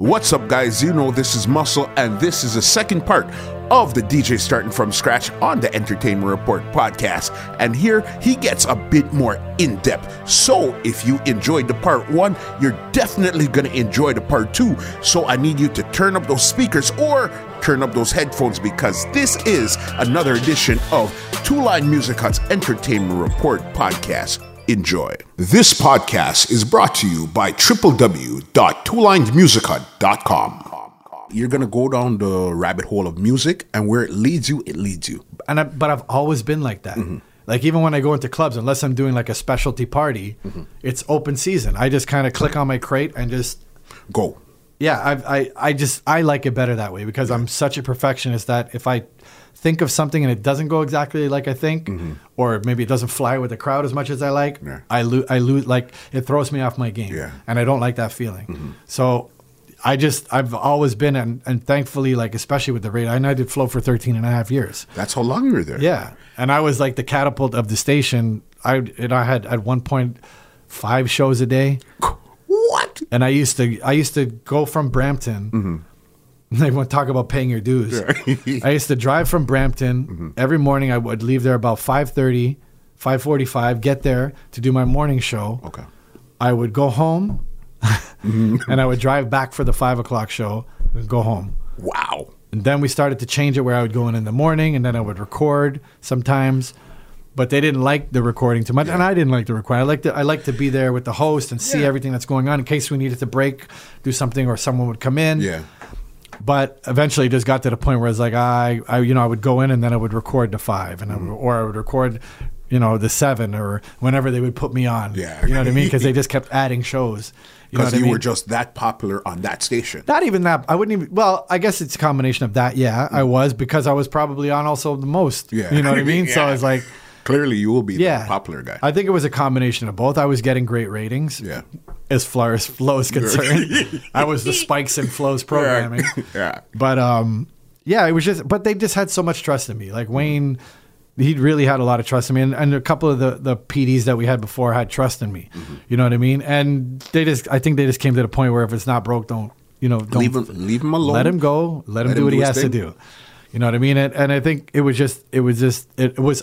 What's up, guys? You know this is Muscle, and this is the second part of the DJ Starting From Scratch on the Entertainment Report podcast. And here he gets a bit more in-depth. So if you enjoyed the part one, you're definitely going to enjoy the part two. So I need you to turn up those speakers or turn up those headphones, because this is another edition of Two Line Music Hut's Entertainment Report podcast. Enjoy. This podcast is brought to you by www.twolinedmusichut.com. You're going to go down the rabbit hole of music, and where it leads you, it leads you. And I've always been like that. Mm-hmm. Like, even when I go into clubs, unless I'm doing like a specialty party, mm-hmm. It's open season. I just kind of click on my crate and just go. Yeah, I like it better that way, because I'm such a perfectionist that if I think of something and it doesn't go exactly like I think, mm-hmm. or maybe it doesn't fly with the crowd as much as I like, I lose. Like, it throws me off my game, and I don't like that feeling. Mm-hmm. So I've always been, and thankfully, like, especially with the radio, and I did Flo for 13 and a half years. That's how long you were there. Yeah. And I was like the catapult of the station. I had at one point 5 shows a day. What? And I used to go from Brampton. Mm-hmm. They want to talk about paying your dues. Yeah. I used to drive from Brampton. Mm-hmm. Every morning I would leave there about 5:30, 5:45, get there to do my morning show. Okay. I would go home. Mm-hmm. And I would drive back for the 5 o'clock show and go home. Wow. And then we started to change it where I would go in the morning, and then I would record sometimes. But they didn't like the recording too much, and I didn't like the recording. I like to be there with the host and see everything that's going on, in case we needed to break, do something, or someone would come in. Yeah. But eventually, it just got to the point where it's like I would go in, and then I would record the 5, and mm-hmm. I would record, the 7, or whenever they would put me on. Yeah. You know what I mean? Because they just kept adding shows. Because you were just that popular on that station. Not even that. I wouldn't even. Well, I guess it's a combination of that. Yeah, mm-hmm. I was, because I was probably on also the most. Yeah. You know what I mean? Yeah. So I was like, clearly, you will be the popular guy. I think it was a combination of both. I was getting great ratings. Yeah. As far as Flo is concerned, I was the spikes in Flo's programming. Yeah. But it was just. But they just had so much trust in me. Like Wayne, he really had a lot of trust in me, and a couple of the PDs that we had before had trust in me. Mm-hmm. You know what I mean? And I think they just came to the point where if it's not broke, don't leave him alone. Let him go. Let him do what he has to do. You know what I mean? And I think it was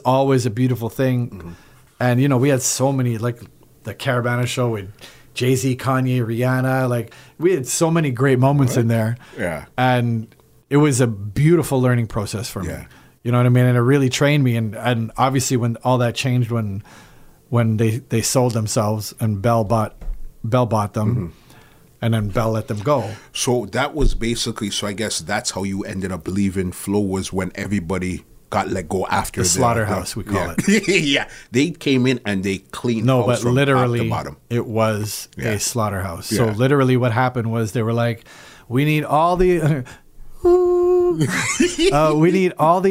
always a beautiful thing. Mm-hmm. And, we had so many, like the Caravana show with Jay-Z, Kanye, Rihanna. Like, we had so many great moments in there. Yeah. And it was a beautiful learning process for me. You know what I mean? And it really trained me. And obviously when all that changed, when they sold themselves and Bell bought them. Mm-hmm. And then Bell let them go. So that was basically, I guess that's how you ended up leaving Flo, was when everybody got let go after the slaughterhouse, we call it. Yeah. They came in and they cleaned house but from literally, top to bottom. It was a slaughterhouse. Yeah. So literally what happened was they were like, we need all the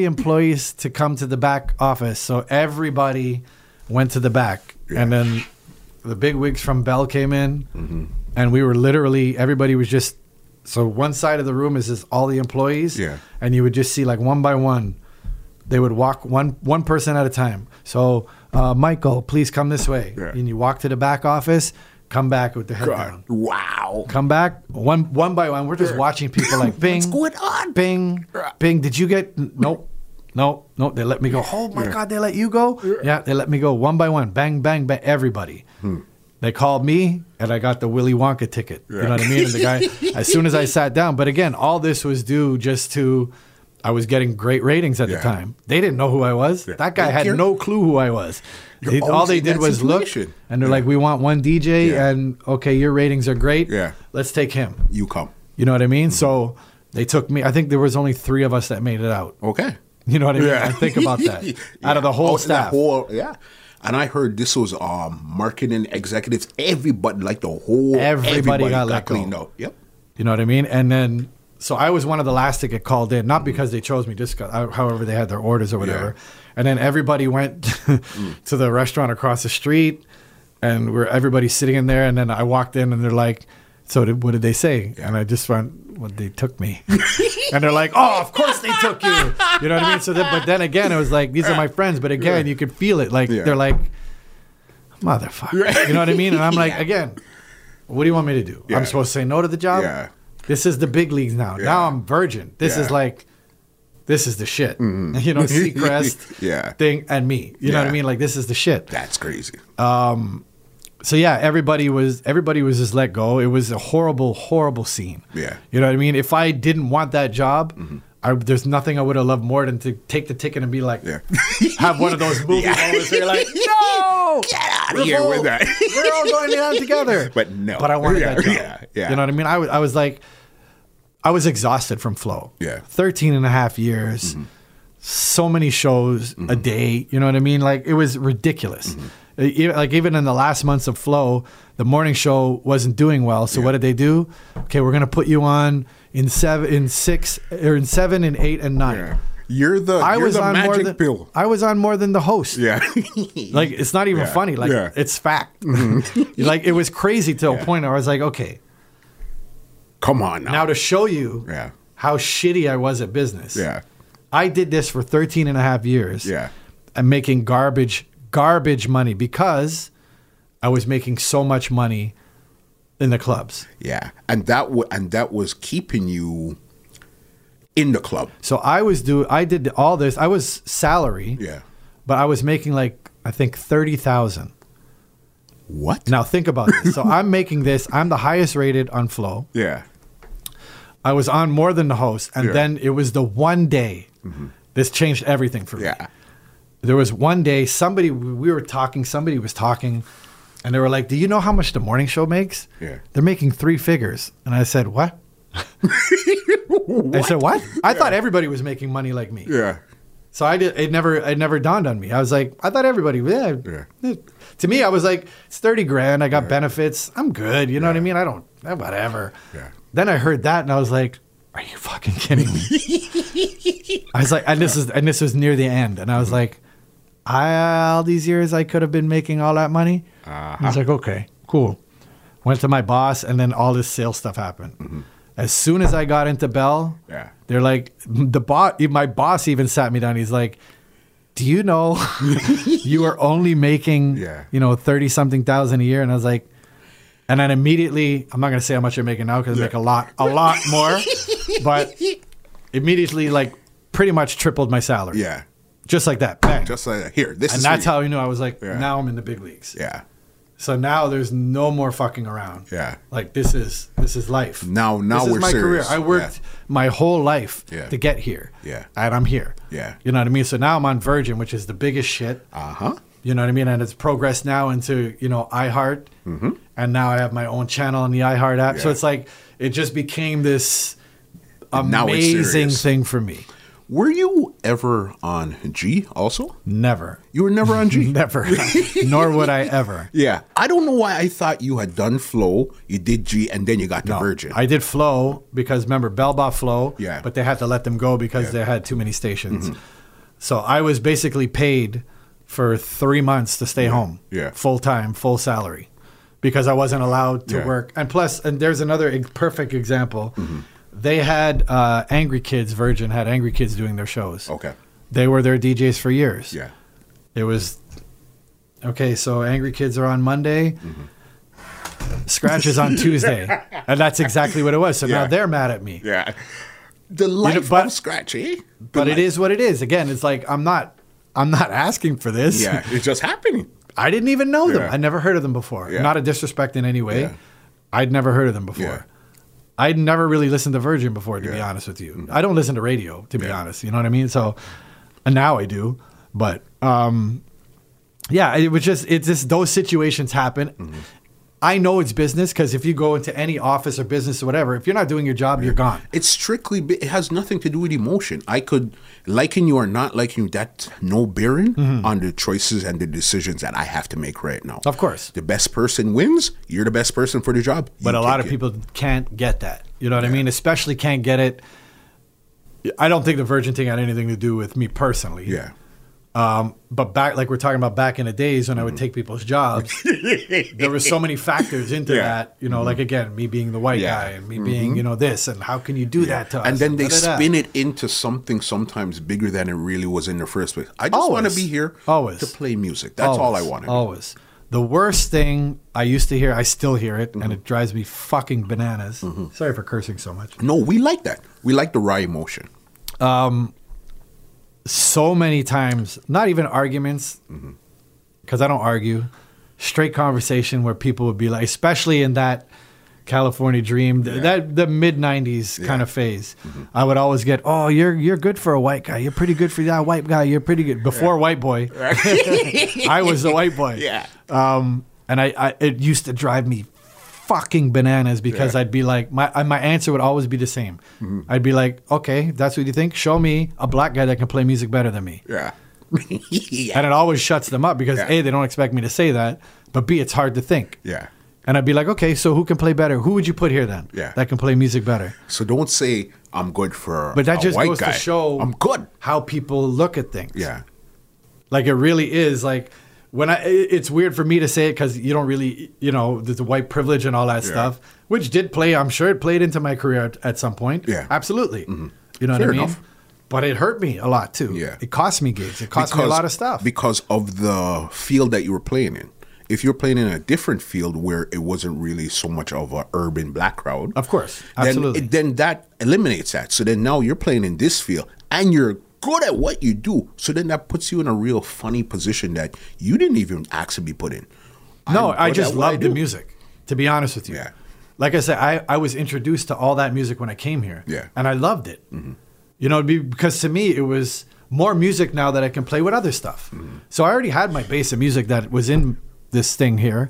employees to come to the back office. So everybody went to the back. Yeah. And then the big wigs from Bell came in. Mm-hmm. And we were literally, everybody was just, so one side of the room is just all the employees. Yeah. And you would just see, like, one by one, they would walk one person at a time. So, Michael, please come this way. Yeah. And you walk to the back office, come back with the head down. Wow. Come back, one by one. We're just watching people like, bing. What's going on? Bing, bing. Did you get, nope. They let me go. Oh, my God, they let you go? Yeah, they let me go one by one. Bang, bang, bang, everybody. Hmm. They called me, and I got the Willy Wonka ticket. Yeah. You know what I mean? And the guy, as soon as I sat down, but again, all this was due just to, I was getting great ratings at the time. They didn't know who I was. Yeah. That guy had no clue who I was. All they did was look, and they're like, we want one DJ, and okay, your ratings are great. Yeah. Let's take him. You come. You know what I mean? Mm-hmm. So they took me. I think there was only 3 of us that made it out. Okay. You know what I mean? Yeah. I think about that. Out of the whole staff. And I heard this was marketing executives, everybody, like the whole... Everybody got cleaned out. Yep. You know what I mean? And then, so I was one of the last to get called in, not because they chose me, just however they had their orders or whatever. Yeah. And then everybody went to the restaurant across the street, and everybody's sitting in there, and then I walked in, and they're like, what did they say? Yeah. And I just went, well, they took me. And they're like, oh, of course they took you. You know what I mean? So, but then again, it was like, these are my friends. But again, you could feel it. Like, they're like, motherfucker. You know what I mean? And I'm like, again, what do you want me to do? Yeah. I'm supposed to say no to the job? Yeah. This is the big leagues now. Yeah. Now I'm Virgin. This is like, this is the shit. Mm. You know, Seacrest thing and me. You know what I mean? Like, this is the shit. That's crazy. So yeah, everybody was just let go. It was a horrible, horrible scene. Yeah. You know what I mean? If I didn't want that job, there's nothing I would have loved more than to take the ticket and be like, have one of those movie moments where you're like, no! Get out of here with that. We're all going down together. But no. But I wanted that job. Yeah, yeah. You know what I mean? I was like, I was exhausted from Flo. Yeah. 13 and a half years, so many shows a day. You know what I mean? Like, it was ridiculous. Like, even in the last months of Flo, the morning show wasn't doing well. So what did they do? Okay, we're gonna put you on in 7, 6, or 7, 8, and 9. Yeah. I was on more than the host. Yeah, like, it's not even funny. Like it's fact. Like, it was crazy to a point where I was like, okay, come on now. Now to show you how shitty I was at business. Yeah, I did this for 13 and a half years. Yeah, and making garbage money because I was making so much money in the clubs. Yeah, and that was keeping you in the club. So I did all this. I was salary. Yeah, but I was making like, I think, 30,000. What? Now think about this. So I'm making this. I'm the highest rated on Flo. Yeah, I was on more than the host, and then it was the one day. This changed everything for me. Yeah. There was one day somebody was talking, and they were like, do you know how much the morning show makes? Yeah. They're making three figures. And I said, what? I said, what? I thought everybody was making money like me. Yeah. So it never dawned on me. I was like, I thought everybody, to me, I was like, it's 30 grand. I got benefits. I'm good. You know what I mean? I don't, whatever. Yeah. Then I heard that and I was like, are you fucking kidding me? I was like, and this was near the end. And I was like, all these years I could have been making all that money. I was like, okay, cool. Went to my boss, and then all this sales stuff happened. As soon as I got into Bell, they're like, my boss even sat me down. He's like, do you know you are only making 30-something thousand a year? And I was like, and then immediately, I'm not going to say how much I'm making now because I make a lot more, but immediately, like, pretty much tripled my salary. Yeah. Just like that. Bang. Just like that. Here. That's how you knew. I was like, now I'm in the big leagues. Yeah. So now there's no more fucking around. Yeah. Like, this is life. Now this is my serious career. I worked my whole life to get here. Yeah. And I'm here. Yeah. You know what I mean? So now I'm on Virgin, which is the biggest shit. You know what I mean? And it's progressed now into, iHeart. And now I have my own channel on the iHeart app. Yeah. So it's like, it just became this amazing thing for me. Were you ever on G also? Never. You were never on G? Never. Nor would I ever. Yeah. I don't know why I thought you had done Flo, you did G, and then you got to Virgin. I did Flo because, remember, Bell bought Flo, but they had to let them go because they had too many stations. So I was basically paid for 3 months to stay home. Yeah. Full-time, full salary, because I wasn't allowed to work. And plus, and there's another perfect example. They had Angry Kids. Virgin had Angry Kids doing their shows. Okay. They were their DJs for years. Yeah. It was, okay, so Angry Kids are on Monday, Scratch is on Tuesday. And that's exactly what it was. So now they're mad at me. Yeah. The life of Scratch, eh? But it is what it is. Again, it's like, I'm not asking for this. Yeah, it's just happening. I didn't even know them. I never heard of them before. Yeah. Not a disrespect in any way. Yeah. I'd never heard of them before. Yeah. I'd never really listened to Virgin before, to be honest with you. I don't listen to radio, to be honest. You know what I mean? So, and now I do. But, it's just those situations happen. I know it's business, because if you go into any office or business or whatever, if you're not doing your job, you're gone. It has nothing to do with emotion. I could, liking you or not liking you, that's no bearing on the choices and the decisions that I have to make right now. Of course. The best person wins. You're the best person for the job. But a lot of people can't get that. You know what I mean? Especially can't get it. I don't think the Virgin thing had anything to do with me personally. Yeah. But back, like we're talking about back in the days when I would take people's jobs, there were so many factors into that, like, again, me being the white guy and me being, this, and how can you do that to us? And then they spin it into something sometimes bigger than it really was in the first place. I just want to be here to play music. That's all I wanted. Always. The worst thing I used to hear, I still hear it, and it drives me fucking bananas. Sorry for cursing so much. No, we like that. We like the raw emotion. So many times, not even arguments, because I don't argue, straight conversation where people would be like, especially in that California Dream, that the mid-90s kind of phase. I would always get, oh, you're good for a white guy. You're pretty good for that white guy. You're pretty good. Before white boy, I was the white boy. And it used to drive me fucking bananas because I'd be like, my answer would always be the same. I'd be like, okay, that's what you think? Show me a black guy that can play music better than me. And it always shuts them up because A, they don't expect me to say that, but B, it's hard to think. And I'd be like, okay, so who can play better? Who would you put here then? That can play music better. So don't say I'm good for a white guy. But that just goes to show I'm good. How people look at things. Like it really is like when it's weird for me to say it because you don't really, you know, there's the white privilege and all that stuff, which did play. I'm sure it played into my career at some point. You know what I mean? Enough. But it hurt me a lot too. It cost me gigs. It cost me a lot of stuff. Because of the field that you were playing in. If you're playing in a different field where it wasn't really so much of an urban black crowd. Of course, absolutely. Then that eliminates that. So then now you're playing in this field and you're good at what you do. So then that puts you in a real funny position that you didn't even ask to be put in. No, I just love the music, to be honest with you. Like I said, I was introduced to all that music when I came here. And I loved it. You know, because to me it was more music now that I can play with other stuff. So I already had my base of music that was in this thing here,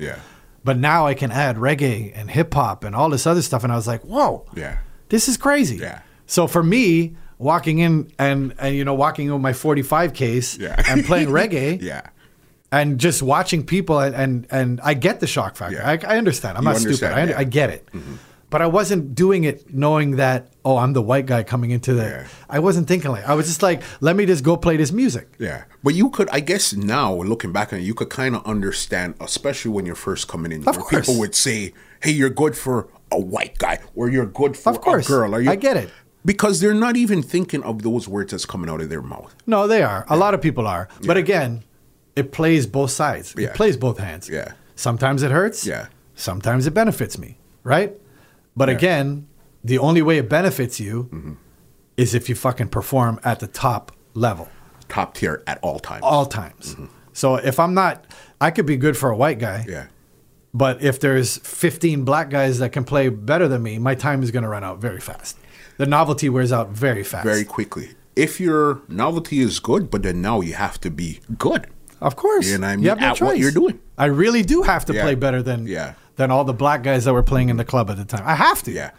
but now I can add reggae and hip hop and all this other stuff, and I was like, whoa, this is crazy. So for me, walking in and you know, walking in with my 45 case and playing reggae, and just watching people, and I get the shock factor. I understand. I'm you not understand, stupid. I get it. But I wasn't doing it knowing that, oh, I'm the white guy coming into there. I wasn't thinking like, I was just like, let me just go play this music. But you could, I guess now, looking back on it, you could kind of understand, especially when you're first coming in. Of course. People would say, hey, you're good for a white guy, or you're good for a girl. Or, I get it. Because they're not even thinking of those words that's coming out of their mouth. No, they are. A lot of people are. But again, it plays both sides. It plays both hands. Sometimes it hurts. Sometimes it benefits me, right? But again, the only way it benefits you is if you fucking perform at the top level. Top tier at all times. All times. So if I'm not, I could be good for a white guy. But if there's 15 black guys that can play better than me, my time is going to run out very fast. The novelty wears out very fast. Very quickly. If your novelty is good, but then now you have to be good. Of course. You know what I mean? You have no choice. What you're doing. I really do have to play better than... than all the black guys that were playing in the club at the time. I have to.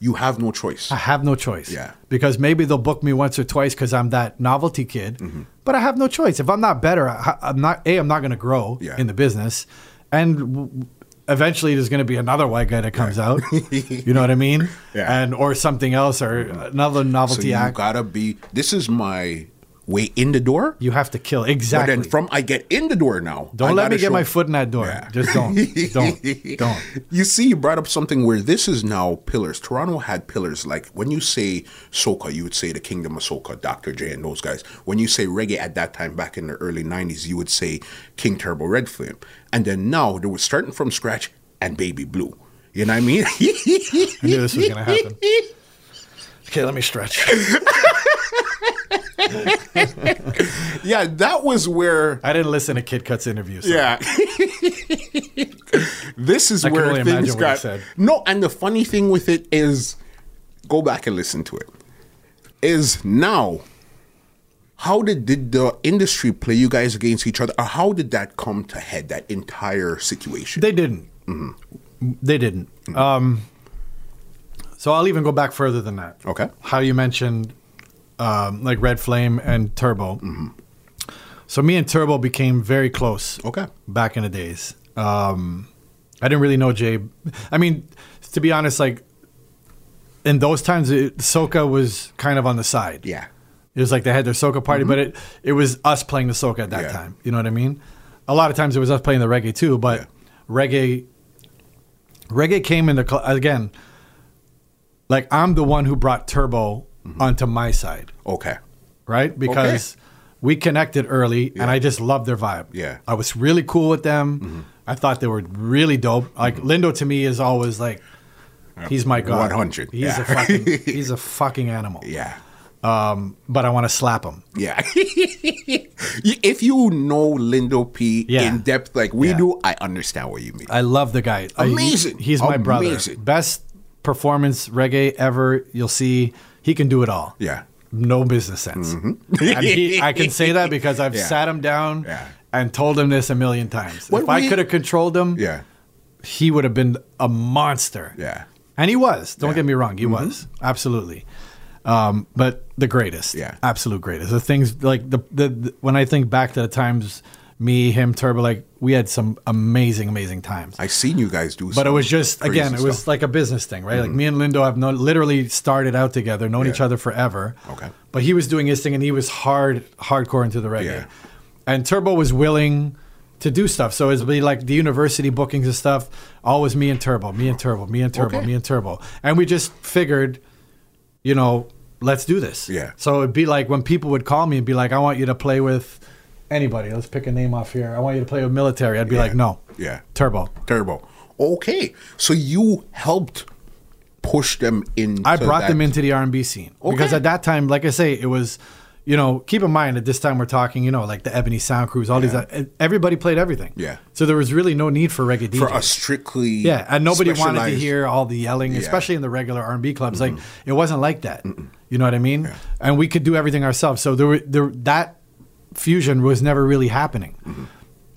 You have no choice. I have no choice. Because maybe they'll book me once or twice because I'm that novelty kid. But I have no choice. If I'm not better, I'm not going to grow in the business. And eventually there's going to be another white guy that comes out. You know what I mean? And or something else or another novelty act. So you got to be, this is my way in the door. You have to kill. Exactly. But then I get in the door now. Don't let me get my foot in that door. Just don't. Don't. You see, you brought up something where this is now pillars. Toronto had pillars. Like when you say soca, you would say the Kingdom of Soca, Dr. J and those guys. When you say reggae at that time back in the early 90s, you would say King Turbo, Red Flame. And then now they were starting from scratch and Baby Blue. You know what I mean? I knew this was going to happen. Okay, let me stretch. That was where I didn't listen to Kid Kut's interviews. This is where really things got said. No, and the funny thing with it is, go back and listen to it. Is now, how did the industry play you guys against each other, or how did that come to head? That entire situation. They didn't. They didn't. So I'll even go back further than that. Okay. How you mentioned. Like Red Flame and Turbo. So me and Turbo became very close back in the days. I didn't really know Jay. I mean, to be honest, like in those times, soca was kind of on the side. It was like they had their soca party, but it was us playing the soca at that time. You know what I mean? A lot of times it was us playing the reggae too, but reggae came in the again, like I'm the one who brought Turbo onto my side. Right? Because we connected early and I just loved their vibe. I was really cool with them. I thought they were really dope. Like Lindo to me is always like, he's my god. 100. He's a fucking animal. Yeah. But I want to slap him. Yeah. If you know Lindo P in depth like we do, I understand what you mean. I love the guy. Amazing. He's my brother. Amazing. Best performance reggae ever. You'll see. He can do it all. Yeah. No business sense. Mm-hmm. And I can say that because I've sat him down and told him this a million times. If I could have controlled him, he would have been a monster. Yeah. And he was. Don't get me wrong. He was. Absolutely. But the greatest. Yeah. Absolute greatest. The things like the when I think back to the times, me, him, Turbo, like we had some amazing, amazing times. I've seen you guys do But it was just, again, it was like a business thing, right? Mm-hmm. Like me and Lindo have literally started out together, known each other forever. Okay. But he was doing his thing and he was hardcore into the reggae. Yeah. And Turbo was willing to do stuff. So it'd be like the university bookings and stuff, always me and Turbo. And we just figured, you know, let's do this. Yeah. So it'd be like when people would call me and be like, I want you to play with anybody. Let's pick a name off here. I want you to play with military. I'd be like, no. Yeah. Turbo. Okay. So you helped push them in. I brought them into the R&B scene. Okay. Because at that time, like I say, it was, you know, keep in mind at this time we're talking, you know, like the Ebony Sound Crews, all these, everybody played everything. Yeah. So there was really no need for reggae DJs. For a strictly and nobody wanted to hear all the yelling, especially in the regular R&B clubs. Mm-hmm. Like, it wasn't like that. Mm-mm. You know what I mean? Yeah. And we could do everything ourselves. So that fusion was never really happening. Mm-hmm.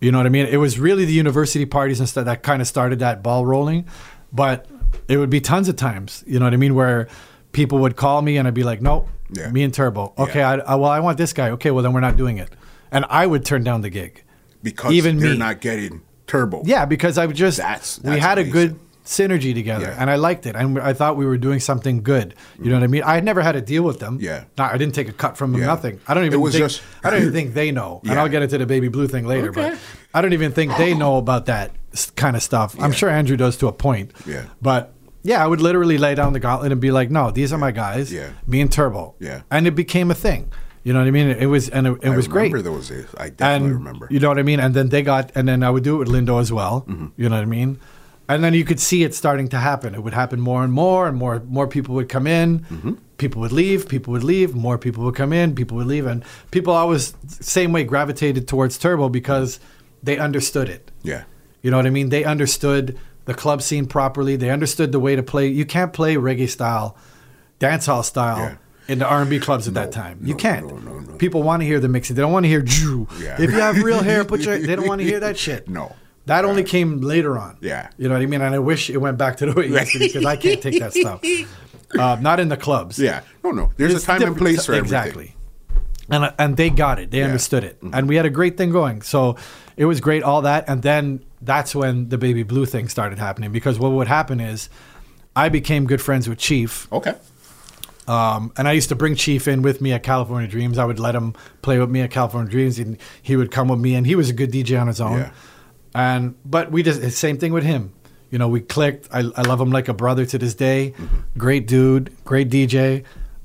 You know what I mean? It was really the university parties and stuff that kind of started that ball rolling. But it would be tons of times, you know what I mean, where people would call me and I'd be like, nope. Yeah. Me and Turbo. Okay, yeah. I want this guy. Okay, well, then we're not doing it. And I would turn down the gig. Because they're not getting Turbo. Yeah, because I would just, we had amazing. A good synergy together. Yeah. And I liked it. And I thought we were doing something good. You know what I mean? I had never had to deal with them. Yeah. No, I didn't take a cut from them, nothing. I don't even think they know. Yeah. And I'll get into the Baby Blue thing later. Okay. But I don't even think they know about that kind of stuff. Yeah. I'm sure Andrew does to a point. Yeah. But yeah, I would literally lay down the gauntlet and be like, no, these are my guys, me and Turbo. Yeah. And it became a thing. You know what I mean? It was great. I remember those days. I definitely remember. You know what I mean? And then I would do it with Lindo as well. Mm-hmm. You know what I mean? And then you could see it starting to happen. It would happen more and more, and more people would come in. Mm-hmm. People would leave. More people would come in. People would leave. And people always, same way, gravitated towards Turbo because they understood it. Yeah. You know what I mean? They understood the club scene properly. They understood the way to play. You can't play reggae style, dancehall style in the R&B clubs at that time. You can't. No. People want to hear the mixing. They don't want to hear Jew. Yeah. If you have real hair, they don't want to hear that shit. No. That only came later on. Yeah. You know what I mean? And I wish it went back to the way it used to be because I can't take that stuff. Not in the clubs. Yeah. No. There's a time and place for everything. Exactly. And they got it. They understood it. Mm-hmm. And we had a great thing going. So it was great, all that. And then that's when the Baby Blue thing started happening. Because what would happen is I became good friends with Chief. Okay. And I used to bring Chief in with me at California Dreams. I would let him play with me at California Dreams. And he would come with me. And he was a good DJ on his own. Yeah. But we just, same thing with him. You know, we clicked. I love him like a brother to this day. Mm-hmm. Great dude. Great DJ.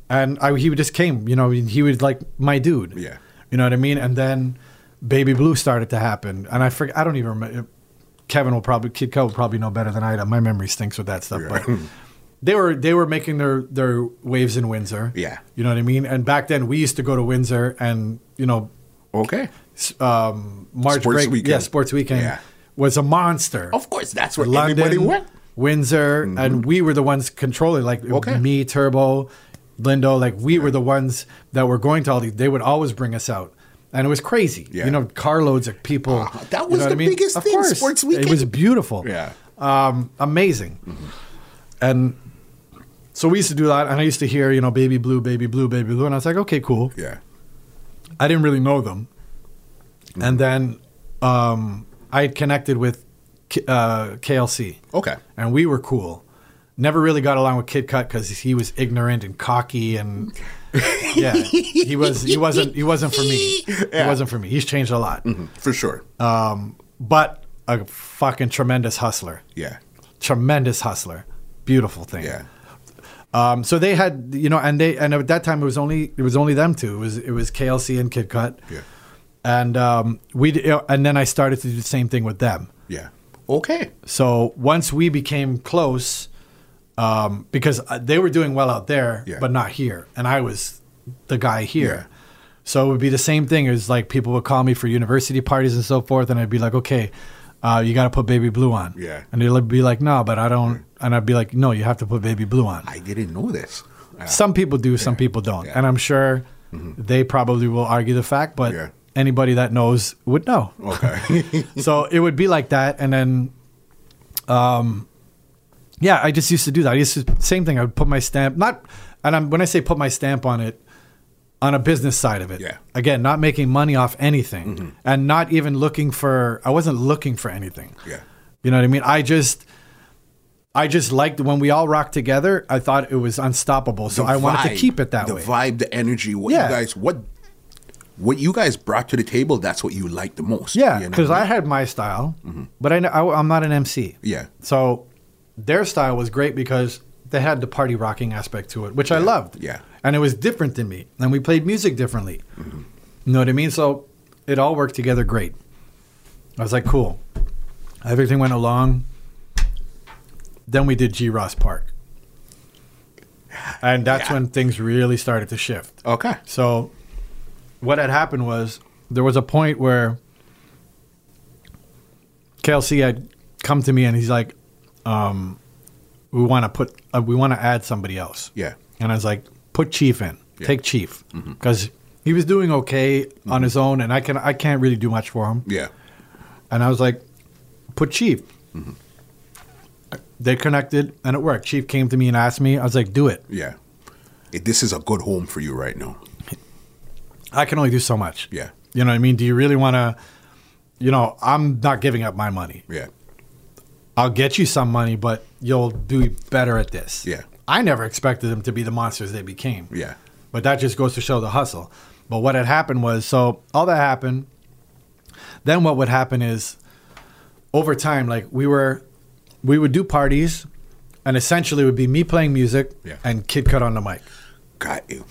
And he just came, you know, he was like my dude. Yeah. You know what I mean? And then Baby Blue started to happen. And I don't even remember. Kid Kut will probably know better than I do. My memory stinks with that stuff. Yeah. But they were making their waves in Windsor. Yeah. You know what I mean? And back then, we used to go to Windsor and, you know. Okay. March Sports break. Weekend. Yeah, Sports Weekend was a monster. Of course. That's where everybody went. Windsor. Mm-hmm. And we were the ones controlling. Like me, Turbo, Lindo, like we were the ones that were going to all these. They would always bring us out. And it was crazy. Yeah. You know, carloads of people. That was biggest thing, of course. Sports Weekend. It was beautiful. Yeah. Amazing. Mm-hmm. And so we used to do that. And I used to hear, you know, Baby Blue, Baby Blue, Baby Blue. And I was like, okay, cool. Yeah. I didn't really know them. Mm-hmm. And then I had connected with KLC. Okay. And we were cool. Never really got along with Kid Kut because he was ignorant and cocky and he wasn't for me. Yeah. He wasn't for me. He's changed a lot. Mm-hmm. For sure. But a fucking tremendous hustler. Yeah. Tremendous hustler. Beautiful thing. Yeah. So they had, you know, and at that time it was only them two. It was KLC and Kid Kut. Yeah. And then I started to do the same thing with them. Yeah. Okay. So once we became close, because they were doing well out there, yeah. but not here. And I was the guy here. Yeah. So it would be the same thing. It was like people would call me for university parties and so forth. And I'd be like, okay, you got to put Baby Blue on. Yeah. And they'd be like, no, but I don't. And I'd be like, no, you have to put Baby Blue on. I didn't know this. Some people do, some people don't. Yeah. And I'm sure they probably will argue the fact, but anybody that knows would know. Okay. So it would be like that. And then, yeah, I just used to do that. I used to, same thing. I would put my stamp, not, and I'm, when I say put my stamp on it, on a business side of it. Yeah. Again, not making money off anything and not even looking for, I wasn't looking for anything. Yeah. You know what I mean? I just liked when we all rocked together. I thought it was unstoppable, so I wanted to keep it that way. The vibe, the energy, what you guys brought to the table, that's what you liked the most. Yeah, because I had my style, but I'm not an MC. Yeah. So their style was great because they had the party rocking aspect to it, which I loved. Yeah. And it was different than me, and we played music differently. You know what I mean? So it all worked together great. I was like, cool. Everything went along. Then we did G Ross Park. And that's when things really started to shift. Okay. So what had happened was there was a point where KLC had come to me and he's like, we want to add somebody else. Yeah. And I was like, put Chief in. Yeah. Take Chief. Because he was doing okay on his own and I can't really do much for him. Yeah. And I was like, put Chief. They connected, and it worked. Chief came to me and asked me. I was like, do it. Yeah. This is a good home for you right now. I can only do so much. Yeah. You know what I mean? Do you really want to, I'm not giving up my money. Yeah. I'll get you some money, but you'll do better at this. Yeah. I never expected them to be the monsters they became. Yeah. But that just goes to show the hustle. But what had happened was, so all that happened. Then what would happen is, over time, like we would do parties, and essentially it would be me playing music and Kid Kut on the mic. Got you.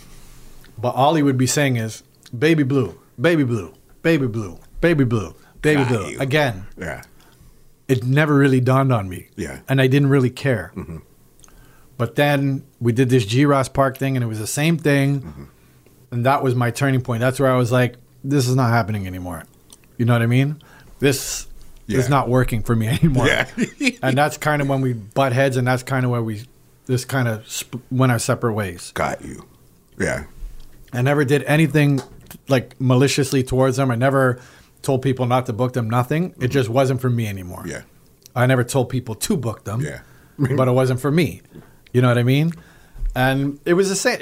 But all he would be saying is, Baby Blue, Baby Blue, Baby Blue, Baby Blue, Baby Blue. Again. Yeah. It never really dawned on me. Yeah. And I didn't really care. But then we did this G Ross Park thing, and it was the same thing. And that was my turning point. That's where I was like, this is not happening anymore. You know what I mean? It's not working for me anymore. Yeah. And that's kind of when we butt heads, and that's kind of where we just kind of went our separate ways. Got you. Yeah. I never did anything like maliciously towards them. I never told people not to book them, nothing. It just wasn't for me anymore. Yeah. I never told people to book them. Yeah. But it wasn't for me. You know what I mean? And it was the same.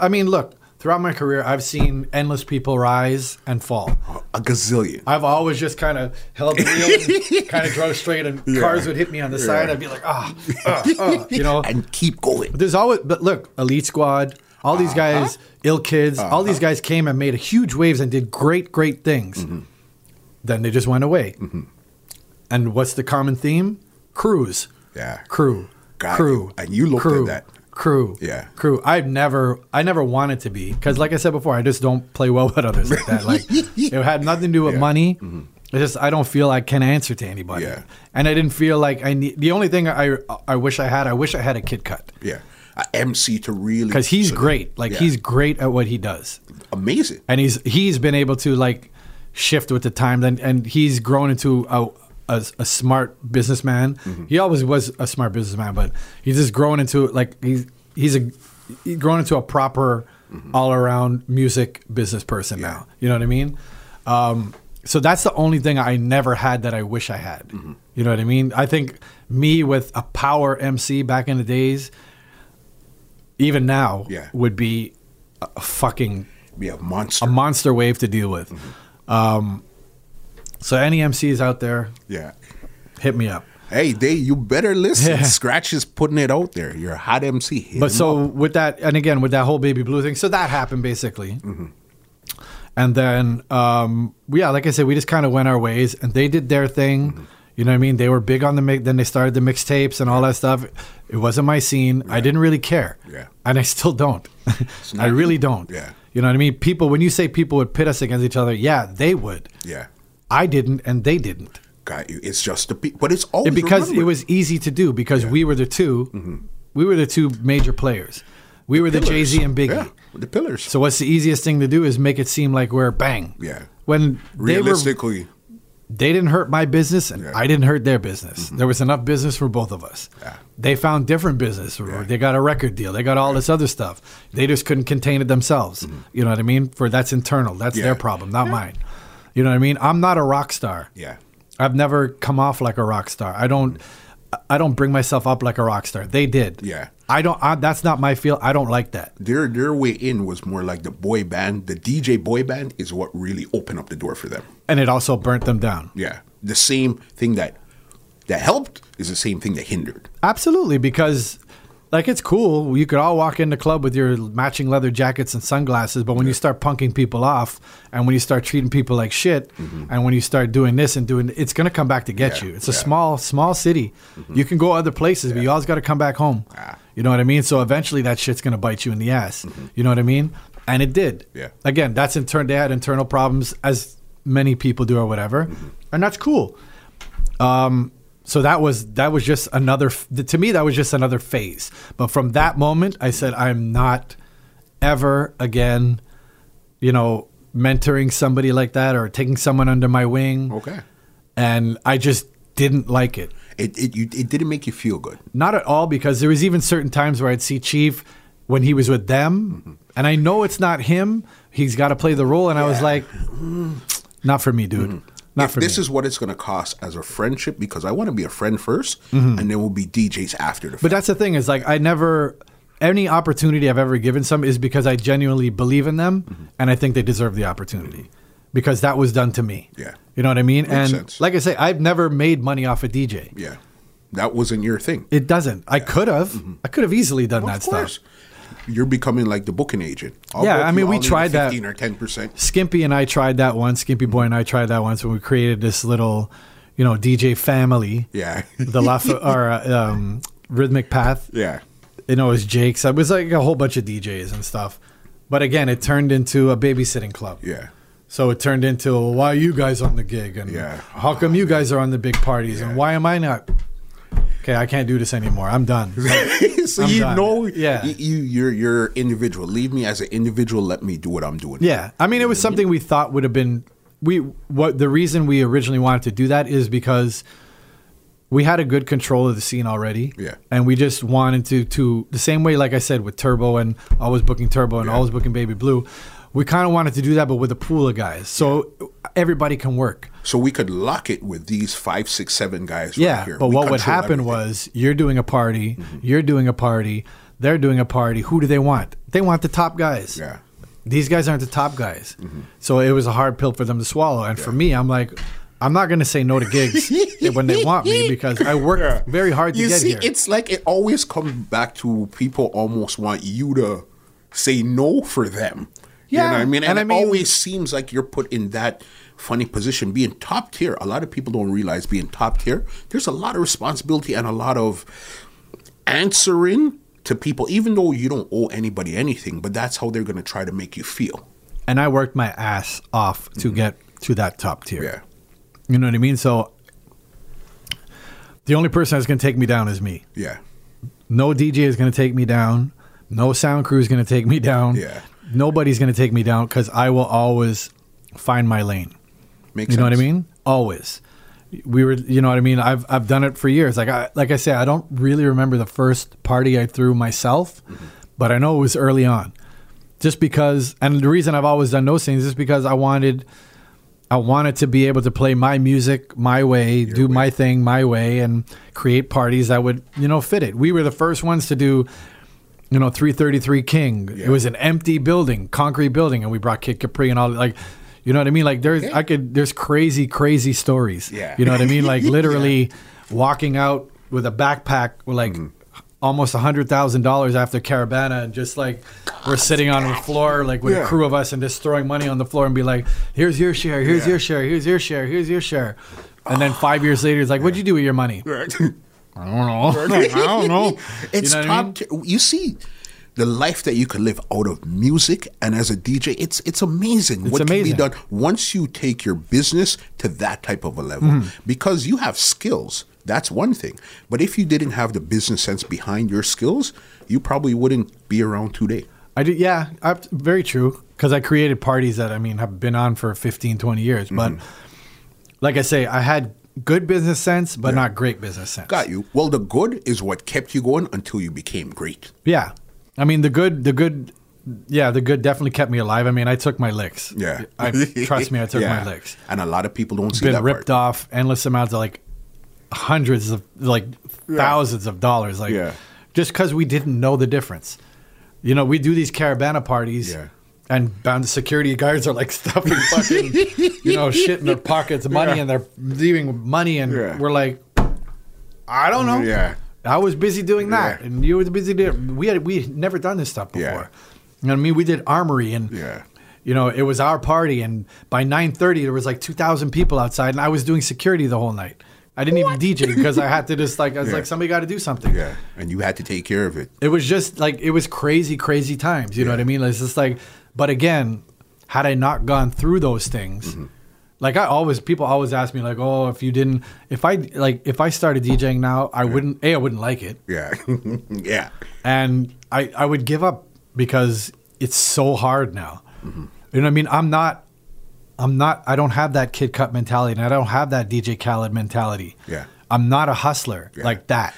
I mean, look. Throughout my career, I've seen endless people rise and fall. A gazillion. I've always just kind of held the wheel and kind of drove straight, and cars would hit me on the side. I'd be like, And keep going. But look, Elite Squad, all these guys, Ill Kids, all these guys came and made huge waves and did great, great things. Then they just went away. And what's the common theme? Crews. Yeah. Crew. Got crew. You. And you looked crew. At that. Crew. Yeah. Crew. I never wanted to be, because like I said before, I just don't play well with others like that. Like it had nothing to do with money. It's just, I don't feel I can answer to anybody. Yeah. And I didn't feel like the only thing I wish I had a Kid Kut. Yeah. A MC to really. Because he's great. Like he's great at what he does. Amazing. And he's been able to like shift with the time and he's grown into a smart businessman. He always was a smart businessman, but he's just grown into like he's grown into a proper all around music business person now. You know what I mean? So that's the only thing I never had that I wish I had. You know what I mean? I think me with a power MC back in the days, even now, would be a fucking monster wave to deal with. So any MCs out there, hit me up. Hey, you better listen. Yeah. Scratch is putting it out there. You're a hot MC. With that, and again, with that whole Baby Blue thing, so that happened basically. And then, like I said, we just kind of went our ways, and they did their thing. You know what I mean? They were big on the mix. Then they started the mixtapes and all that stuff. It wasn't my scene. Yeah. I didn't really care. Yeah. And I still don't. I really don't. Yeah. You know what I mean? People, when you say people would pit us against each other, yeah, they would. Yeah. I didn't, and they didn't. got you. It's just the beat, but it's always because remembered. It was easy to do because we were the two. Mm-hmm. We were the two major players. We were the Jay-Z and Biggie. Yeah, the pillars. So what's the easiest thing to do is make it seem like we're bang. Yeah. When realistically, they didn't hurt my business and I didn't hurt their business. Mm-hmm. There was enough business for both of us. Yeah. They found different business. Yeah. They got a record deal. They got all this other stuff. They just couldn't contain it themselves. Mm-hmm. You know what I mean? For that's internal. That's their problem, not mine. You know what I mean? I'm not a rock star. Yeah. I've never come off like a rock star. I don't. I don't bring myself up like a rock star. They did. Yeah. I don't. That's not my feel. I don't like that. Their way in was more like the boy band. The DJ boy band is what really opened up the door for them. And it also burnt them down. Yeah. The same thing that helped is the same thing that hindered. Absolutely. Because, like, it's cool. You could all walk in the club with your matching leather jackets and sunglasses. But when you start punking people off and when you start treating people like shit and when you start doing this and doing... It's going to come back to get you. It's a small city. Mm-hmm. You can go other places, but you always got to come back home. Ah. You know what I mean? So eventually that shit's going to bite you in the ass. Mm-hmm. You know what I mean? And it did. Yeah. Again, that's in turn. They had internal problems, as many people do or whatever. Mm-hmm. And that's cool. So that was just another, to me, that was just another phase. But from that moment, I said, I'm not ever again, you know, mentoring somebody like that or taking someone under my wing. Okay. And I just didn't like it. It didn't make you feel good. Not at all, because there was even certain times where I'd see Chief when he was with them. Mm-hmm. And I know it's not him. He's got to play the role. And I was like, not for me, dude. Mm-hmm. Not if for this me. Is what it's going to cost as a friendship, because I want to be a friend first, and then we'll be DJs after the fact. But that's the thing is, like, I never, any opportunity I've ever given some is because I genuinely believe in them, and I think they deserve the opportunity, because that was done to me. Yeah. You know what I mean? Makes sense. Like I say, I've never made money off a DJ. Yeah. That wasn't your thing. It doesn't. Yeah. I could have. Mm-hmm. I could have easily done that stuff. You're becoming like the booking agent. I mean, we tried 15 that. 15 or 10%. Skimpy and I tried that once. Skimpy Boy and I tried that once when we created this little, you know, DJ family. Yeah. The Rhythmic Path. Yeah. You know, it was Jake's. It was like a whole bunch of DJs and stuff. But again, it turned into a babysitting club. Yeah. So it turned into, why are you guys on the gig? And how come you guys are on the big parties? Yeah. And why am I not? Okay, I can't do this anymore. I'm done. You're individual. Leave me as an individual. Let me do what I'm doing. Yeah, I mean, it was something we thought would have been. The reason we originally wanted to do that is because we had a good control of the scene already. Yeah, and we just wanted to the same way, like I said, with Turbo and always booking Turbo and always booking Baby Blue. We kind of wanted to do that, but with a pool of guys. So everybody can work. So we could lock it with these 5, 6, 7 guys right here. Yeah, but what would happen was you're doing a party, you're doing a party, they're doing a party. Who do they want? They want the top guys. Yeah. These guys aren't the top guys. Mm-hmm. So it was a hard pill for them to swallow. And for me, I'm like, I'm not going to say no to gigs when they want me because I worked very hard to get here. You see, it's like it always comes back to people almost want you to say no for them. Yeah. You know what I mean? And it always seems like you're put in that funny position. Being top tier, a lot of people don't realize being top tier, there's a lot of responsibility and a lot of answering to people, even though you don't owe anybody anything, but that's how they're going to try to make you feel. And I worked my ass off to get to that top tier. Yeah. You know what I mean? So the only person that's going to take me down is me. Yeah. No DJ is going to take me down. No sound crew is going to take me down. Yeah. Nobody's going to take me down because I will always find my lane. Makes sense. You know what I mean? Always. You know what I mean? I've done it for years. Like I say, I don't really remember the first party I threw myself, but I know it was early on. Just because, and the reason I've always done those things is because I wanted to be able to play my music my way, my thing my way, and create parties that would, you know, fit it. We were the first ones to do, you know, 333 King. Yeah. It was an empty building, concrete building, and we brought Kid Capri and all. Like, you know what I mean? Like, there's crazy, crazy stories. Yeah. You know what I mean? Like, literally walking out with a backpack with like almost $100,000 after Caravana, and just like we're sitting on the floor, like with a crew of us, and just throwing money on the floor and be like, "Here's your share. Here's your share. Here's your share. Here's your share." And then 5 years later, it's like, "What'd you do with your money?" Right. I don't know. I don't know. It's top. I mean? You see, the life that you can live out of music and as a DJ, it's amazing what can be done once you take your business to that type of a level. Mm-hmm. Because you have skills, that's one thing. But if you didn't have the business sense behind your skills, you probably wouldn't be around today. I do, yeah, very true. Because I created parties that, I mean, have been on for 15, 20 years. But like I say, I had good business sense, but not great business sense. Got you. Well, the good is what kept you going until you became great. Yeah. I mean, the good definitely kept me alive. I mean, I took my licks. Yeah. Trust me, I took my licks. And a lot of people don't see that part. Been ripped off endless amounts of, like, hundreds of, like, thousands of dollars. Like, just because we didn't know the difference. You know, we do these Caravana parties. Yeah. And bound security guards are like stuffing fucking, you know, shit in their pockets, money, and they're leaving money. And we're like, I don't know. Yeah. I was busy doing that. And you were busy doing, we had never done this stuff before. Yeah. You know what I mean? We did Armory and, you know, it was our party. And by 9:30, there was like 2,000 people outside. And I was doing security the whole night. I didn't even DJ because I had to just like, I was like, somebody got to do something. Yeah. And you had to take care of it. It was just like, it was crazy, crazy times. You know what I mean? It's just like, but again, had I not gone through those things, like people always ask me like, oh, if I started DJing now, I wouldn't like it. Yeah. Yeah. And I would give up because it's so hard now. Mm-hmm. You know what I mean? I don't have that Kid Kut mentality and I don't have that DJ Khaled mentality. Yeah. I'm not a hustler like that.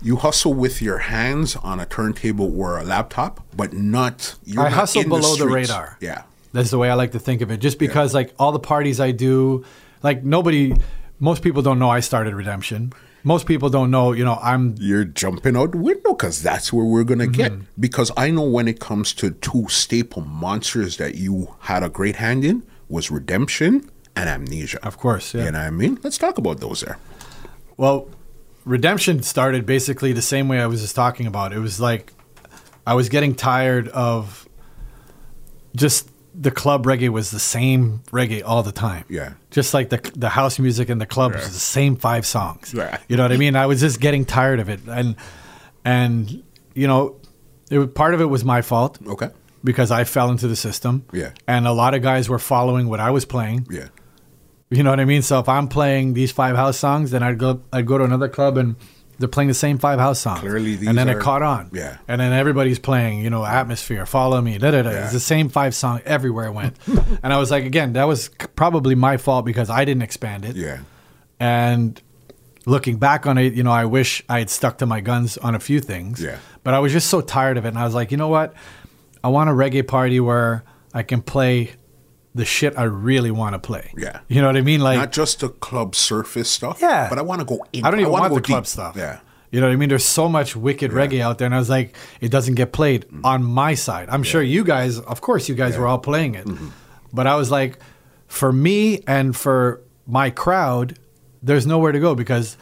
You hustle with your hands on a turntable or a laptop, but not. I hustle below the radar. Yeah. That's the way I like to think of it. Just because, like, all the parties I do, like, most people don't know I started Redemption. Most people don't know, you know, you're jumping out the window because that's where we're going to get. Because I know when it comes to two staple monsters that you had a great hand in was Redemption and Amnesia. Of course. Yeah. You know what I mean? Let's talk about those there. Well, Redemption started basically the same way I was just talking about. It was like I was getting tired of just the club reggae was the same reggae all the time. Yeah. Just like the house music and the club was the same 5 songs. Yeah. You know what I mean? I was just getting tired of it. And you know, part of it was my fault. Okay. Because I fell into the system. Yeah. And a lot of guys were following what I was playing. Yeah. You know what I mean? So if I'm playing these 5 house songs, then I'd go to another club and they're playing the same 5 house songs. Clearly these and then it caught on. Yeah. And then everybody's playing, you know, Atmosphere, Follow Me, da-da-da. Yeah. It's the same 5 song everywhere I went. And I was like, again, that was probably my fault because I didn't expand it. Yeah. And looking back on it, you know, I wish I had stuck to my guns on a few things. Yeah. But I was just so tired of it. And I was like, you know what? I want a reggae party where I can play the shit I really want to play. Yeah. You know what I mean? Like, not just the club surface stuff. Yeah. But I want to go in. I don't even want the club stuff. Yeah. You know what I mean? There's so much wicked reggae out there. And I was like, it doesn't get played on my side. I'm sure you guys, of course, were all playing it. Mm-hmm. But I was like, for me and for my crowd, there's nowhere to go because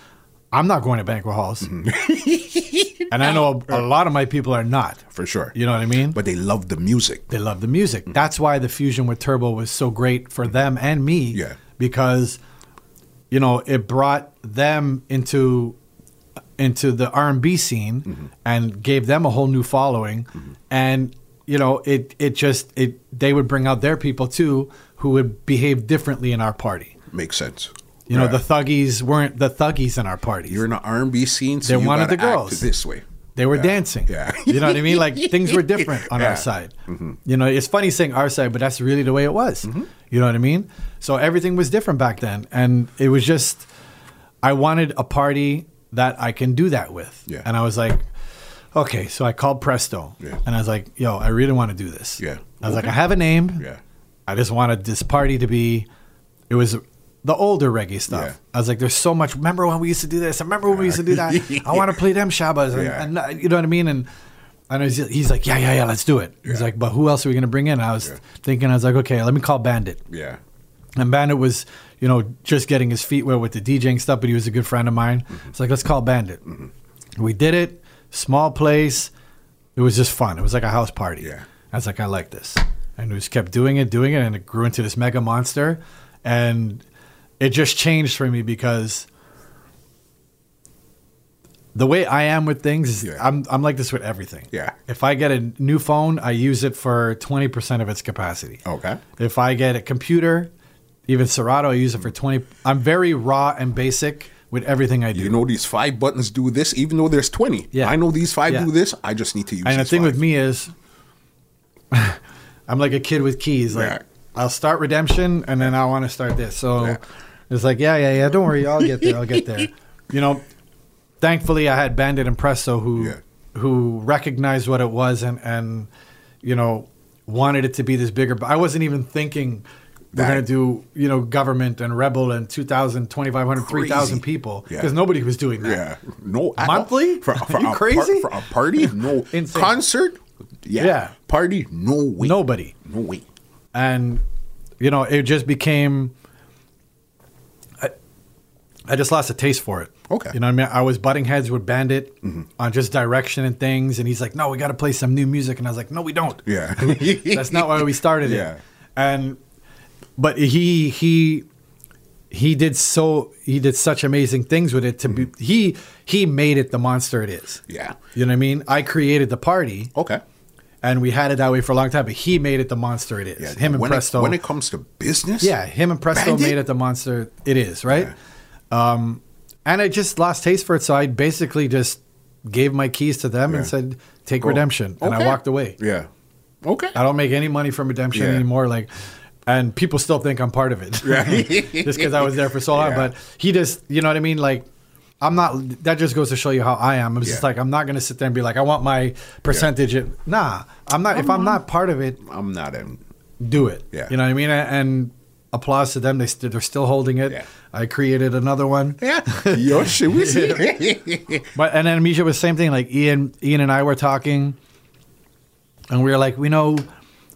I'm not going to banquet halls. Mm-hmm. And I know a lot of my people are not. For sure. You know what I mean? But they love the music. Mm-hmm. That's why the fusion with Turbo was so great for them and me. Yeah. Because, you know, it brought them into the R&B scene and gave them a whole new following. Mm-hmm. And, you know, they would bring out their people too who would behave differently in our party. Makes sense. You know, the thuggies weren't the thuggies in our parties. You're in an R&B scene, so you wanted the girls act this way. They were dancing. Yeah. You know what I mean? Like, things were different on our side. Mm-hmm. You know, it's funny saying our side, but that's really the way it was. Mm-hmm. You know what I mean? So everything was different back then. And it was just, I wanted a party that I can do that with. Yeah. And I was like, okay, so I called Presto. Yeah. And I was like, yo, I really want to do this. Yeah. I was like, I have a name. Yeah. I just wanted this party to be, it was the older reggae stuff. Yeah. I was like, there's so much. Remember when we used to do this? I remember when we used to do that? I want to play them Shabbas. And, you know what I mean? And he's like, yeah, let's do it. Yeah. He's like, but who else are we going to bring in? And I was thinking, I was like, okay, let me call Bandit. Yeah. And Bandit was, you know, just getting his feet wet with the DJing stuff, but he was a good friend of mine. Mm-hmm. It's like, let's call Bandit. Mm-hmm. We did it. Small place. It was just fun. It was like a house party. Yeah. I was like, I like this. And we just kept doing it, and it grew into this mega monster. And it just changed for me because The way I am with things is I'm like this with everything. Yeah. If I get a new phone, I use it for 20% of its capacity. Okay. If I get a computer, even Serato, I use it for 20. I'm very raw and basic with everything I do. You know these 5 buttons do this, even though there's 20. Yeah. I know these 5 do this. I just need to use these. And the thing 5. With me is I'm like a kid with keys. Like I'll start Redemption, and then I want to start this. So it's like, yeah. Don't worry. I'll get there. You know. Thankfully, I had Bandit and Presto who recognized what it was and you know wanted it to be this bigger. But I wasn't even thinking we're going to do government and Rebel and 2,000, 2,500, 3,000 people because nobody was doing that. Yeah, no monthly. Are you crazy? For a party, no concert. Yeah, party, no way. Nobody, no way. And you know, it just became. I just lost a taste for it. Okay. You know what I mean? I was butting heads with Bandit on just direction and things. And he's like, no, we got to play some new music. And I was like, no, we don't. Yeah. That's not why we started it. And, but he did such amazing things with it to be, he made it the monster it is. Yeah. You know what I mean? I created the party. Okay. And we had it that way for a long time, but he made it the monster it is. Yeah. Him and Presto. When it comes to business. Yeah. Him and Presto made it the monster it is. Right. Yeah. And I just lost taste for it, so I basically just gave my keys to them and said, take Redemption. And I walked away. Yeah. Okay. I don't make any money from Redemption anymore. Like, and people still think I'm part of it. Yeah. Just because I was there for so long. But he just, you know what I mean? Like, I'm not, that just goes to show you how I am. I'm just like, I'm not going to sit there and be like, I want my percentage. Nah, I'm not. If I'm not part of it, I'm not in. Do it. Yeah. You know what I mean? And applause to them. They're still holding it. Yeah. I created another one. Yeah. Yo, shit was here. But and then Amnesia was the same thing. Like Ian and I were talking and we were like, we know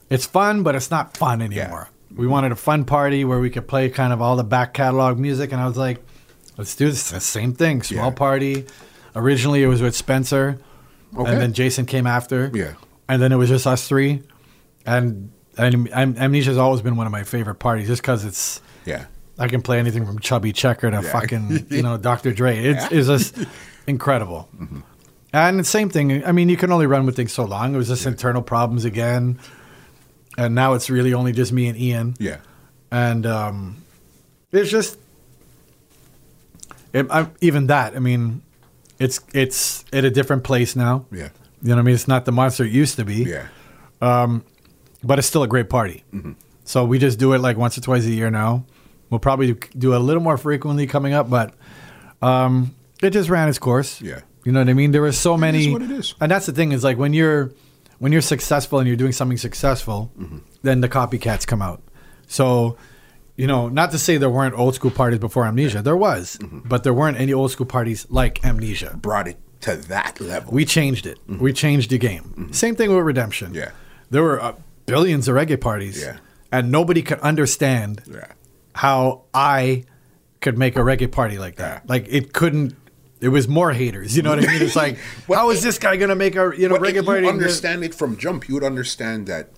it's fun, but it's not fun anymore. Yeah. We wanted a fun party where we could play kind of all the back catalog music. And I was like, let's do this. The same thing. Small party. Originally it was with Spencer. Okay. And then Jason came after. Yeah. And then it was just us 3. And Amnesia's always been one of my favorite parties just because it's I can play anything from Chubby Checker to fucking Dr. Dre. It's just incredible. Mm-hmm. And the same thing. I mean, you can only run with things so long. It was just internal problems again, and now it's really only just me and Ian. Yeah, and it's just even that. I mean, it's at a different place now. Yeah, you know what I mean. It's not the monster it used to be. Yeah. But it's still a great party. Mm-hmm. So we just do it like once or twice a year now. We'll probably do it a little more frequently coming up, but it just ran its course. Yeah. You know what I mean? There were so many. It is what it is. And that's the thing is like when you're successful and you're doing something successful, then the copycats come out. So, you know, not to say there weren't old school parties before Amnesia. Yeah. There was. Mm-hmm. But there weren't any old school parties like Amnesia. Brought it to that level. We changed it. Mm-hmm. We changed the game. Mm-hmm. Same thing with Redemption. Yeah. There were billions of reggae parties, and nobody could understand how I could make a reggae party like that. Like it couldn't. It was more haters. You know what I mean? It's like, how is this guy going to make a reggae party? If you understand it from jump, you would understand that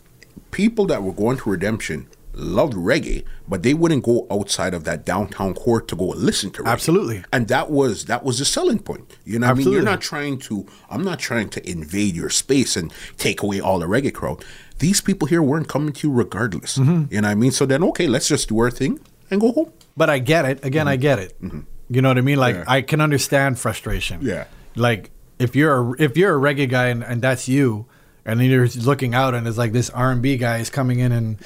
people that were going to Redemption loved reggae, but they wouldn't go outside of that downtown core to go listen to reggae. Absolutely. And that was the selling point. You know what I mean? You're not trying to. I'm not trying to invade your space and take away all the reggae crowd. These people here weren't coming to you regardless. Mm-hmm. You know what I mean? So then, okay, let's just do our thing and go home. But I get it. Again, I get it. Mm-hmm. You know what I mean? Like, I can understand frustration. Yeah. Like, if you're a reggae guy and that's you, and then you're looking out and it's like this R&B guy is coming in and,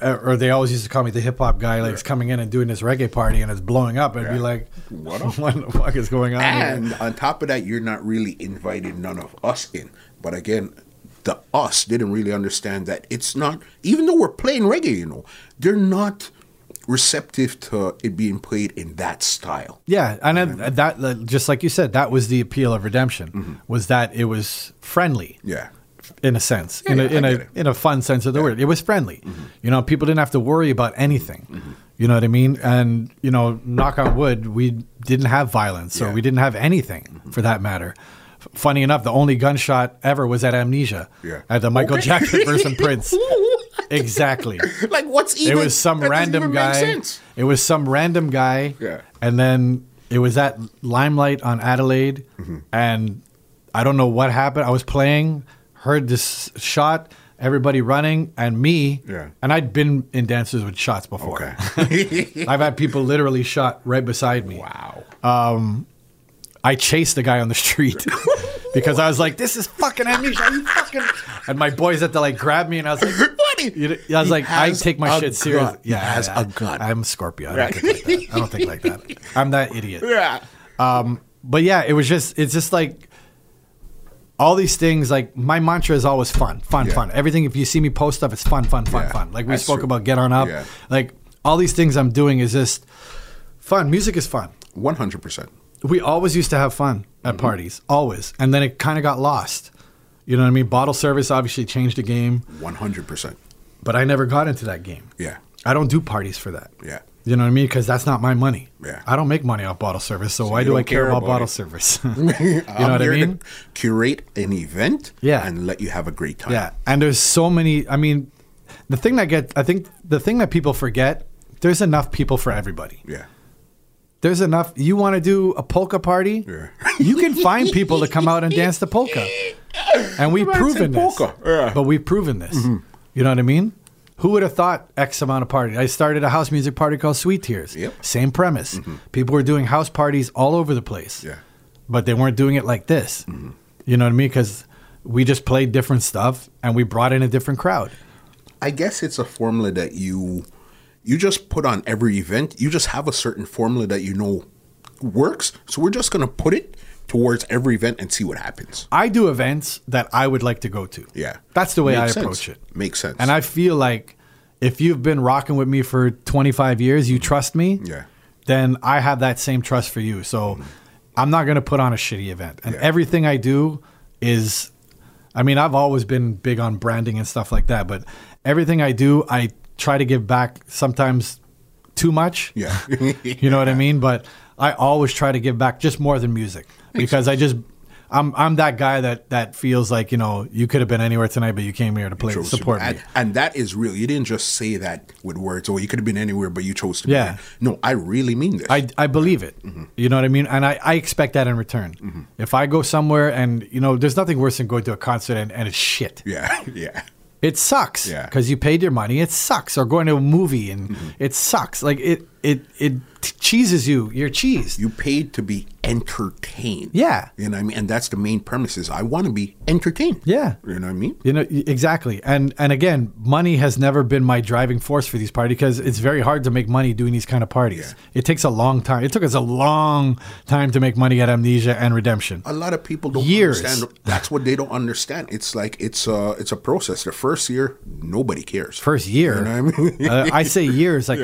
or they always used to call me the hip-hop guy, like, it's coming in and doing this reggae party and it's blowing up. I'd be like, what the fuck is going on here? And on top of that, you're not really invited none of us in. But again, the us didn't really understand that it's not, even though we're playing reggae, they're not receptive to it being played in that style. Yeah, and that, just like you said, that was the appeal of Redemption, was that it was friendly. Yeah. In a sense, in a fun sense of the word. It was friendly. Mm-hmm. You know, people didn't have to worry about anything. Mm-hmm. You know what I mean? And, you know, knock on wood, we didn't have violence, so we didn't have anything for that matter. Funny enough, the only gunshot ever was at Amnesia. Yeah. At the Michael Jackson versus Prince. Exactly. Like, what's even? It was some random guy. It was some random guy. Yeah. And then It was at Limelight on Adelaide, and I don't know what happened. I was playing, heard this shot, everybody running, and me. Yeah. And I'd been in dances with shots before. Okay. I've had people literally shot right beside me. Wow. I chased the guy on the street because I was like, "This is fucking amnesia, you fucking!" And my boys had to like grab me, and I was like, "What?" I was like, "I take my shit seriously." Yeah, has a gun. I'm a Scorpio. Right. I don't think like that. I'm that idiot. Yeah. But yeah, it was just. It's just like all these things. Like my mantra is always fun, fun, fun. Everything. If you see me post stuff, it's fun, fun, fun, fun. Like we spoke about Get On Up. Yeah. Like all these things I'm doing is just fun. Music is fun. 100%. We always used to have fun at parties, always. And then it kind of got lost. You know what I mean? Bottle service obviously changed the game. 100%. But I never got into that game. Yeah. I don't do parties for that. Yeah. You know what I mean? Because that's not my money. Yeah. I don't make money off bottle service, so why do I care about bottle service? You know what I mean? To curate an event and let you have a great time. Yeah. And there's so many, I mean, the thing that I think the thing that people forget, there's enough people for everybody. Yeah. There's enough. You want to do a polka party? Yeah. You can find people to come out and dance the polka. And we've proven this. Yeah. But we've proven this. Mm-hmm. You know what I mean? Who would have thought X amount of party? I started a house music party called Sweet Tears. Yep. Same premise. Mm-hmm. People were doing house parties all over the place. Yeah. But they weren't doing it like this. Mm-hmm. You know what I mean? Because we just played different stuff and we brought in a different crowd. I guess it's a formula that you just put on every event. You just have a certain formula that you know works. So we're just going to put it towards every event and see what happens. I do events that I would like to go to. Yeah. That's the way I approach it. Makes sense. And I feel like if you've been rocking with me for 25 years, you trust me, then I have that same trust for you. So I'm not going to put on a shitty event. And everything I do is, I mean, I've always been big on branding and stuff like that, but everything I do, I try to give back, sometimes too much. Yeah. You know what I mean? But I always try to give back just more than music because I'm that guy that feels like, you know, you could have been anywhere tonight, but you came here to play to support me. And that is real. You didn't just say that with words or you could have been anywhere, but you chose to be here. No, I really mean this. I believe it. Mm-hmm. You know what I mean? And I expect that in return. Mm-hmm. If I go somewhere and, you know, there's nothing worse than going to a concert and it's shit. Yeah. Yeah. It sucks because you paid your money. It sucks. Or going to a movie and it sucks. Like it cheeses you. You're cheesed. You paid to be entertained. Yeah. You know what I mean? And that's the main premise is I want to be entertained. Yeah. You know what I mean? You know, exactly. And again, money has never been my driving force for these parties because it's very hard to make money doing these kind of parties. Yeah. It takes a long time. It took us a long time to make money at Amnesia and Redemption. A lot of people don't understand. That's what they don't understand. It's like it's a process. The first year, nobody cares. First year? You know what I mean? I say years. Like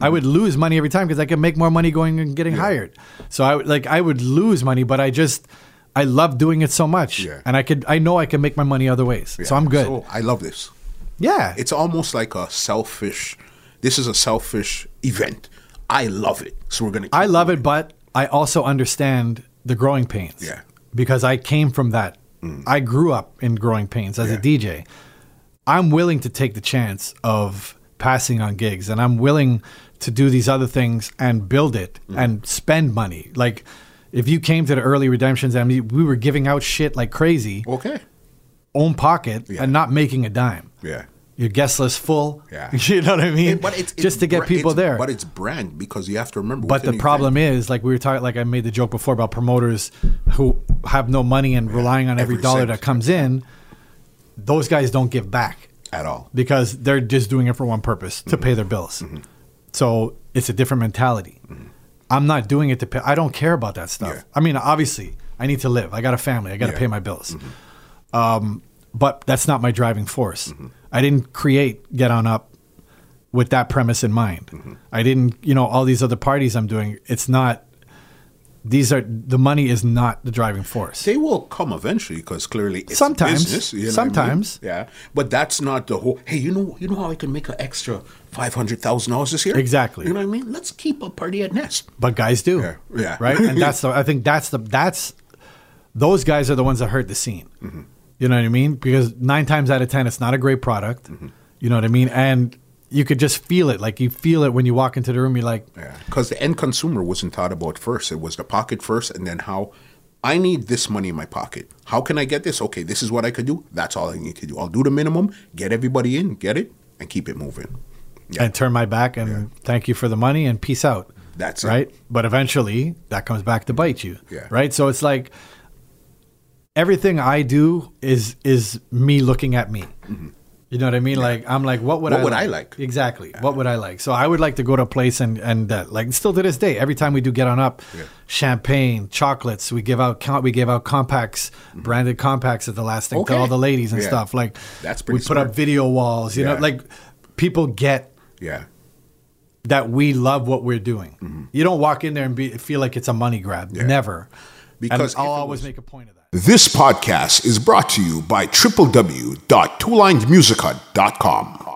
I would lose money every time because I could make more money going and getting hired. So I would lose money, but I love doing it so much, and I know I can make my money other ways. Yeah. So I'm good. So I love this. Yeah, it's almost like a selfish. This is a selfish event. I love it, so we're gonna. I love it, but I also understand the growing pains. Yeah, because I came from that. Mm. I grew up in growing pains as a DJ. I'm willing to take the chance of passing on gigs, and I'm willing to do these other things and build it and spend money. Like if you came to the early Redemptions, I mean, we were giving out shit like crazy. Okay. Own pocket and not making a dime. Yeah. Your guest list full. Yeah. You know what I mean? But it's just to get people there. But it's brand because you have to remember. But the problem is, like we were talking, like I made the joke before about promoters who have no money and relying on every dollar that comes in. Those guys don't give back at all because they're just doing it for one purpose, to pay their bills. Mm-hmm. So it's a different mentality. Mm-hmm. I'm not doing it to pay. I don't care about that stuff. Yeah. I mean, obviously, I need to live. I got a family. I got to pay my bills. Mm-hmm. But that's not my driving force. Mm-hmm. I didn't create Get On Up with that premise in mind. Mm-hmm. I didn't, you know, all these other parties I'm doing, it's not, these are, the money is not the driving force. They will come eventually because clearly it's business. You know sometimes. What I mean? Yeah. But that's not the whole, hey, you know how I can make an extra $500,000 this year? Exactly. You know what I mean? Let's keep a party at Nest. But guys do. Yeah. Yeah. Right? And those guys are the ones that hurt the scene. Mm-hmm. You know what I mean? Because 9 times out of 10, it's not a great product. Mm-hmm. You know what I mean? And you could just feel it. Like, you feel it when you walk into the room. You're like... Because the end consumer wasn't thought about first. It was the pocket first, and then how... I need this money in my pocket. How can I get this? Okay, this is what I could do. That's all I need to do. I'll do the minimum, get everybody in, get it, and keep it moving. Yeah. And turn my back and thank you for the money and peace out. That's right? It. But eventually, that comes back to bite you. Yeah. Right? So it's like... Everything I do is me looking at me. Mm-hmm. You know what I mean? Yeah. Like, I'm like, what would I like? Exactly. What would I like? So I would like to go to a place and like, still to this day, every time we do Get On Up, champagne, chocolates, we give out compacts, mm-hmm. branded compacts at the last thing to all the ladies and stuff. Like, that's pretty smart. We put up video walls, you know, like, people get that we love what we're doing. Mm-hmm. You don't walk in there and feel like it's a money grab. Yeah. Never. Because I'll always make a point of that. This podcast is brought to you by www.twolinedmusichut.com.